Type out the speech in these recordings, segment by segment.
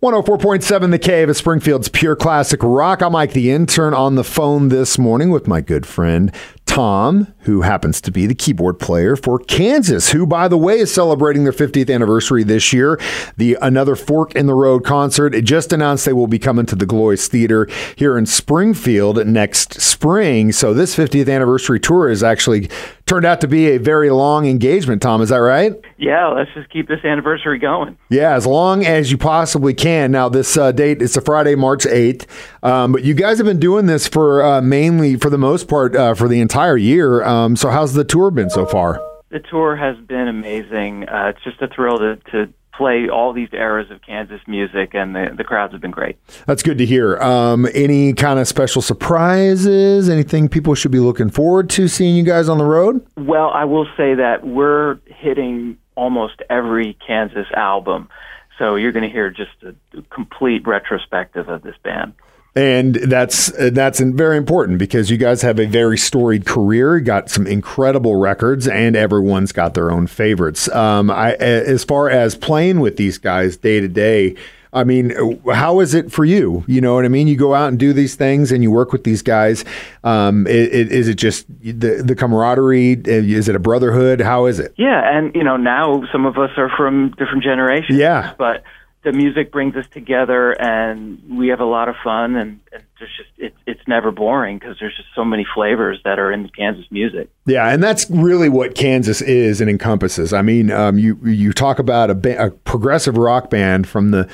104.7 The Cave at Springfield's Pure Classic Rock. I'm Mike the Intern on the phone this morning with my good friend Tom, who happens to be the keyboard player for Kansas, who, by the way, is celebrating their 50th anniversary this year. The Another Fork in the Road concert, it just announced they will be coming to the Gillioz Theatre here in Springfield next spring. So this 50th anniversary tour is actually turned out to be a very long engagement, Tom. Is that right? Yeah, let's just keep this anniversary going. Yeah, as long as you possibly can. Now, this date is a Friday, March 8th, but you guys have been doing this for mainly, for the most part, for the entire year. So how's the tour been so far? The tour has been amazing. It's just a thrill to play all these eras of Kansas music, and the crowds have been great. That's good to hear. Any kind of special surprises? Anything people should be looking forward to seeing you guys on the road? Well, I will say that we're hitting almost every Kansas album, so you're going to hear just a complete retrospective of this band. And that's very important because you guys have a very storied career, got some incredible records, and everyone's got their own favorites. As far as playing with these guys day to day, I mean, how is it for you? You know what I mean? You go out and do these things and you work with these guys. Is it just the camaraderie? Is it a brotherhood? How is it? Yeah, and now some of us are from different generations. Yeah, but the music brings us together, and we have a lot of fun, and it's never boring because there's just so many flavors that are in the Kansas music. Yeah, and that's really what Kansas is and encompasses. I mean, you talk about a progressive rock band from the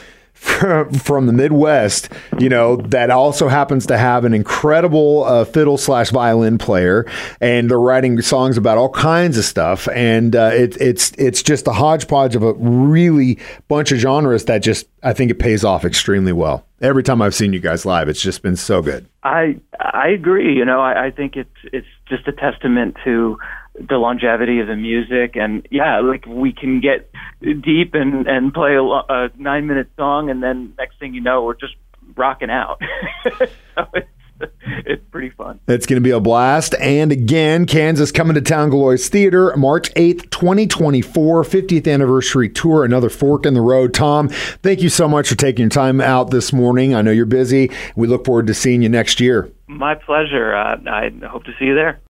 Midwest, that also happens to have an incredible fiddle/violin player, and they're writing songs about all kinds of stuff. And it's just a hodgepodge of a really bunch of genres that just, I think it pays off extremely well. Every time I've seen you guys live, it's just been so good. I agree. I think it's just a testament to the longevity of the music, and we can get deep and play a 9-minute song, and then next thing you know, we're just rocking out. So it's pretty fun. It's going to be a blast. And again, Kansas coming to town, Gillioz Theatre, March 8th, 2024, 50th anniversary tour, Another Fork in the Road. Tom, thank you so much for taking your time out this morning. I know you're busy. We look forward to seeing you next year. My pleasure. I hope to see you there.